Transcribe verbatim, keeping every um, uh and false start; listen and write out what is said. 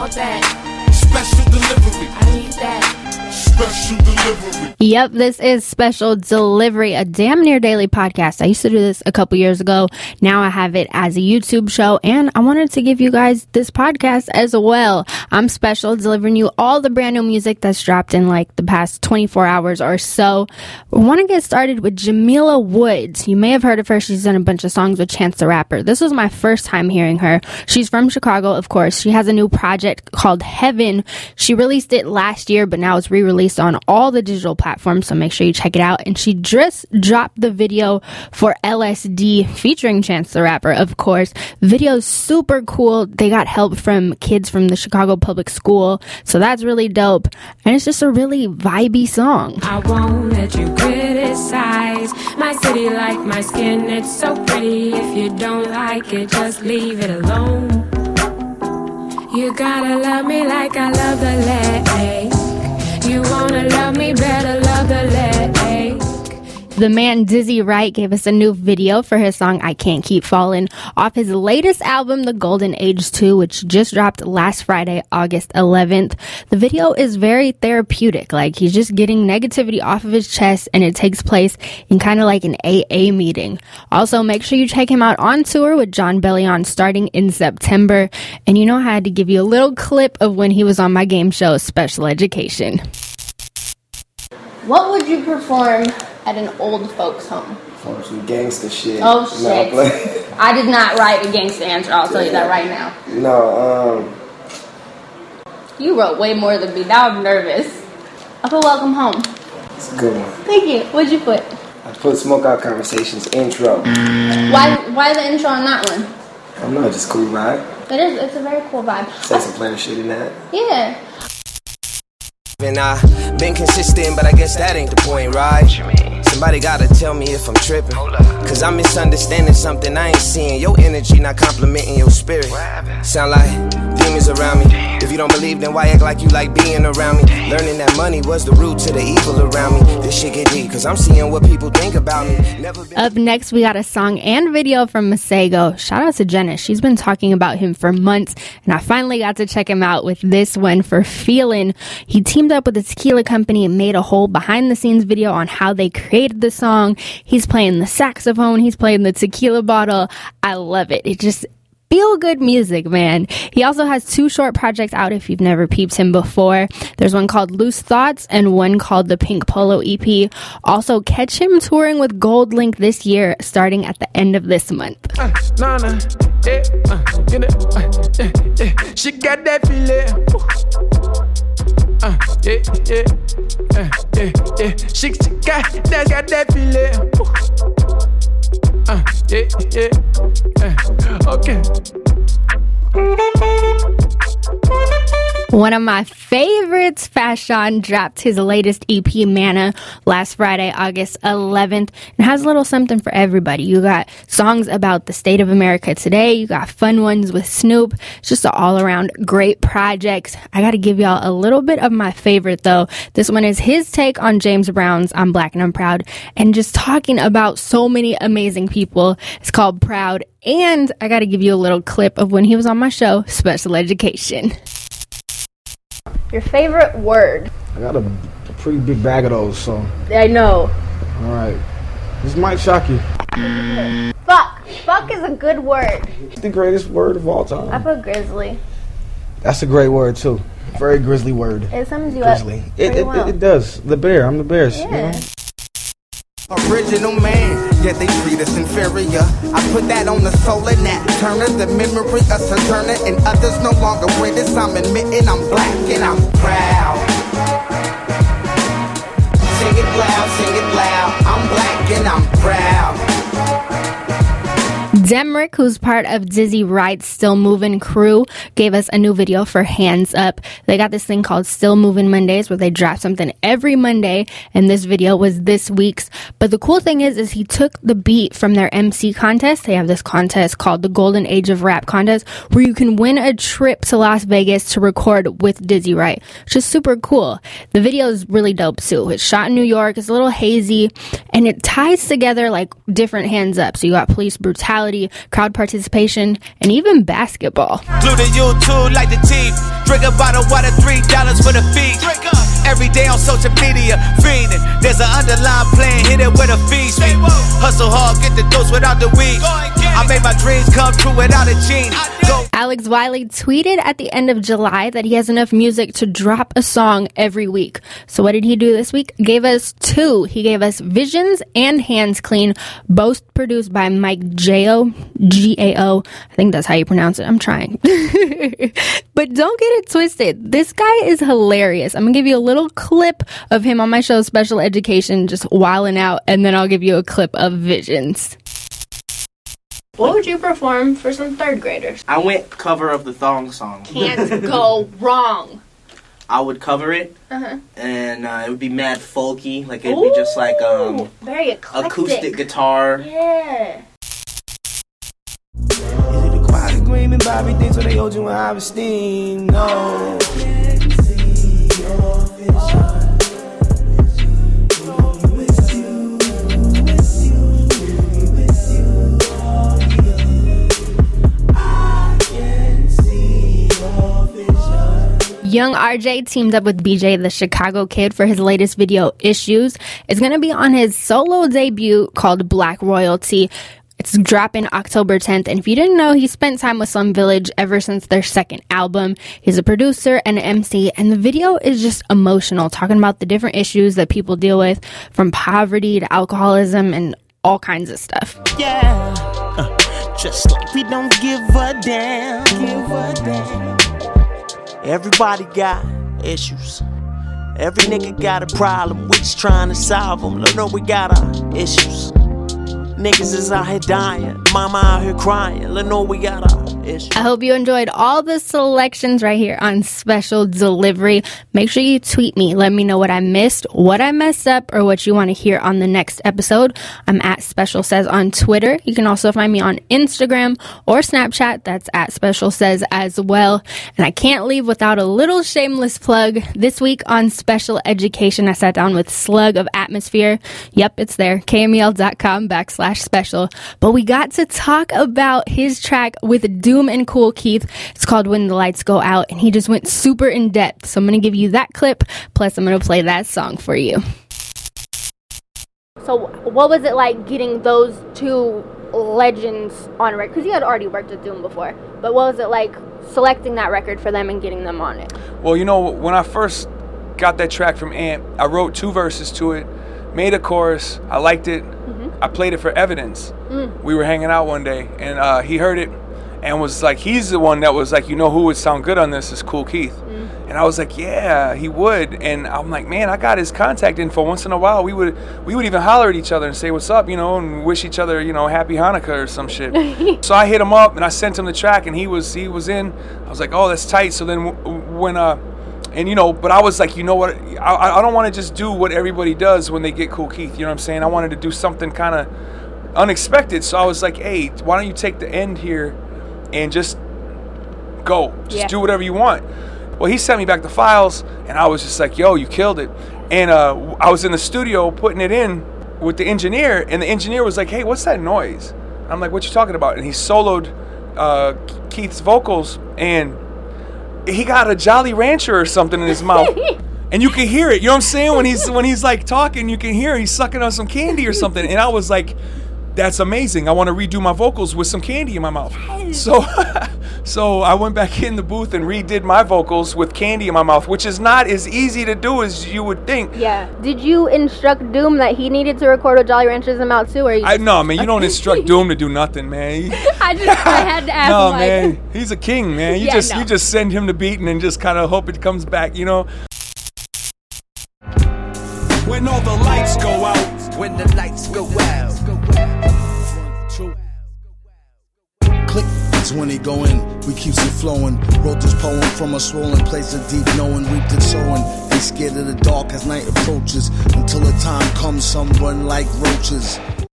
want that. Special delivery. I need that. Special delivery. Yep, this is Special Delivery, a damn near daily podcast. I used to do this a couple years ago. Now I have it as a YouTube show, and I wanted to give you guys this podcast as well. I'm Special, delivering you all the brand new music that's dropped in like the past twenty-four hours or so. I want to get started with Jamila Woods. You may have heard of her. She's done a bunch of songs with Chance the Rapper. This was my first time hearing her. She's from Chicago, of course. She has a new project called Heaven. She released it last year, but now it's re-released on all the digital platforms, so make sure you check it out. And she just dropped the video for L S D featuring Chance the Rapper, of course. Video's super cool. They got help from kids from the Chicago Public School, so that's really dope. And it's just a really vibey song. I won't let you criticize my city like my skin. It's so pretty. If you don't like it, just leave it alone. You gotta love me like I love the lake. You wanna love me, better love the leg. The man Dizzy Wright gave us a new video for his song I Can't Keep Falling off his latest album, The Golden Age two, which just dropped last Friday, August eleventh. The video is very therapeutic. Like, he's just getting negativity off of his chest, and it takes place in kind of like an A A meeting. Also, make sure you check him out on tour with John Bellion starting in September. And you know, I had to give you a little clip of when he was on my game show, Special Education. What would you perform at an old folks' home? Perform some gangster shit. Oh, shit. No, I did not write a gangster answer. I'll tell yeah. you that right now. No, um... You wrote way more than me. Now I'm nervous. I put welcome home. It's a good one. Thank you. What'd you put? I put Smoke Out Conversations intro. Why Why the intro on that one? I don't know. It's just cool vibe. It is. It's a very cool vibe. Say some plain shit in that. Yeah. And I been consistent, but I guess that ain't the point, right? Somebody gotta tell me if I'm tripping, cause I'm misunderstanding something I ain't seeing. Your energy not complimenting your spirit. Sound like demons around me. If you don't believe, then why act like you like being around me? Learning that money was the root to the evil around me. This shit get deep, cause I'm seeing what people think about me. Never been. Up next, we got a song and video from Masego. Shout out to Jenna. She's been talking about him for months, and I finally got to check him out with this one for Feelin'. He teamed up with the tequila company and made a whole behind the scenes video on how they created the song. He's playing the saxophone, he's playing the tequila bottle. I love it. It just feel good music, man. He also has two short projects out if you've never peeped him before. There's one called Loose Thoughts and one called the Pink Polo E P. Also, catch him touring with Gold Link this year, starting at the end of this month. Uh, nah, nah, eh, uh, you know, uh, eh, eh, she got that feeling. Uh, yeah, yeah, uh, yeah, yeah. She, she got that, got that feeling. Ooh. Uh, yeah, yeah, uh, okay. One of my favorites, Fashawn, dropped his latest E P, Mana, last Friday, August eleventh, and has a little something for everybody. You got songs about the state of America today. You got fun ones with Snoop. It's just an all-around great project. I got to give y'all a little bit of my favorite, though. This one is his take on James Brown's I'm Black and I'm Proud, and just talking about so many amazing people. It's called Proud. And I got to give you a little clip of when he was on my show, Special Education. Your favorite word? I got a, a pretty big bag of those, so. I know. All right. This might shock you. Fuck. Fuck is a good word. It's the greatest word of all time. I put grizzly. That's a great word, too. Very grizzly word. It sums you grizzly. up it, it, well. it, it does. The bear. I'm the bear. Yeah. You know? Original man, yet they treat us inferior. I put that on the soul of Nat Turner, the memory of Sojourner, and others no longer with us. I'm admitting I'm black and I'm proud. Sing it loud, sing it loud. I'm black and I'm proud. Demrick, who's part of Dizzy Wright's Still Movin' crew, gave us a new video for Hands Up. They got this thing called Still Movin' Mondays where they drop something every Monday, and this video was this week's. But the cool thing is, is he took the beat from their M C contest. They have this contest called the Golden Age of Rap Contest where you can win a trip to Las Vegas to record with Dizzy Wright, which is super cool. The video is really dope too. It's shot in New York. It's a little hazy, and it ties together like different hands up. So you got police brutality, crowd participation, and even basketball. Blue to you too, like the team. Drink Drink a bottle of water, three dollars for the feet. Every day on social media, fiending. There's an underlying plan, hit it with a feed speak. Hustle hard, get the dose without the weed. I made my dreams come true without a genie. Alex Wiley tweeted at the end of July that he has enough music to drop a song every week. So what did he do this week? Gave us two. He gave us Visions and Hands Clean, both produced by Mike J O G A O. I think that's how you pronounce it. I'm trying. But don't get it twisted. This guy is hilarious. I'm going to give you a little clip of him on my show, Special Education, just wilding out, and then I'll give you a clip of Visions. What would you perform for some third graders? I went cover of the Thong Song. Can't go wrong. I would cover it, uh-huh. and uh, it would be mad folky. Like, it would be just like um, very eclectic. Acoustic guitar. Yeah. Agreement by everything, so they hold you in high esteem. No. Young R J teamed up with B J, the Chicago Kid, for his latest video, Issues. It's going to be on his solo debut called Black Royalty. It's dropping October tenth, and if you didn't know, he spent time with Slum Village ever since their second album. He's a producer and an M C, and the video is just emotional, talking about the different issues that people deal with, from poverty to alcoholism and all kinds of stuff. Yeah, uh, just like we don't give a damn, give a damn. Everybody got issues. Every nigga got a problem. We just trying to solve them. No, no, we got our issues. Niggas is out here dying. Mama out here crying. Let know we got our issues. I hope you enjoyed all the selections right here on Special Delivery. Make sure you tweet me. Let me know what I missed, what I messed up, or what you want to hear on the next episode. I'm at Special Says on Twitter. You can also find me on Instagram or Snapchat. That's at Special Says as well. And I can't leave without a little shameless plug. This week on Special Education, I sat down with Slug of Atmosphere. Yep, it's there. k m e l dot com backslash special. But we got to talk about his track with Doom and Cool Keith. It's called When the Lights Go Out, and he just went super in depth. So I'm going to give you that clip, plus I'm going to play that song for you. So what was it like getting those two legends on record? Because you had already worked with Doom before, but what was it like selecting that record for them and getting them on it? Well, you know, when I first got that track from Ant, I wrote two verses to it, made a chorus, I liked it. Mm-hmm. I played it for Evidence. Mm. We were hanging out one day, and uh, he heard it and was like, he's the one that was like, you know who would sound good on this is Cool Keith. Mm. And I was like, yeah, he would. And I'm like, man, I got his contact info. Once in a while, we would we would even holler at each other and say, what's up, you know, and wish each other, you know, happy Hanukkah or some shit. So I hit him up, and I sent him the track, and he was he was in. I was like, oh, that's tight. So then w- when... uh. And, you know, but I was like, you know what? I, I don't want to just do what everybody does when they get Cool Keith. You know what I'm saying? I wanted to do something kind of unexpected. So I was like, hey, why don't you take the end here and just go. Just yeah. do whatever you want. Well, he sent me back the files, and I was just like, yo, you killed it. And uh, I was in the studio putting it in with the engineer, and the engineer was like, hey, what's that noise? I'm like, what you talking about? And he soloed uh, Keith's vocals, and he got a Jolly Rancher or something in his mouth. And you can hear it. You know what I'm saying? When he's when he's like talking, you can hear he's sucking on some candy or something. And I was like, that's amazing. I want to redo my vocals with some candy in my mouth. So so I went back in the booth and redid my vocals with candy in my mouth, which is not as easy to do as you would think. Yeah. Did you instruct Doom that he needed to record a Jolly Rancher in his mouth too? Or you I No, man, you don't instruct Doom to do nothing, man. I just I had to ask. No, like, man, he's a king, man. You yeah, just no. you just send him the beat and then just kind of hope it comes back, you know? When all the lights go out, when the lights go out. Click, it's when they go in, we keeps it flowing. Wrote this poem from a swollen place of deep knowing, reaped and sowing. They scared of the dark as night approaches. Until the time comes, some run like roaches.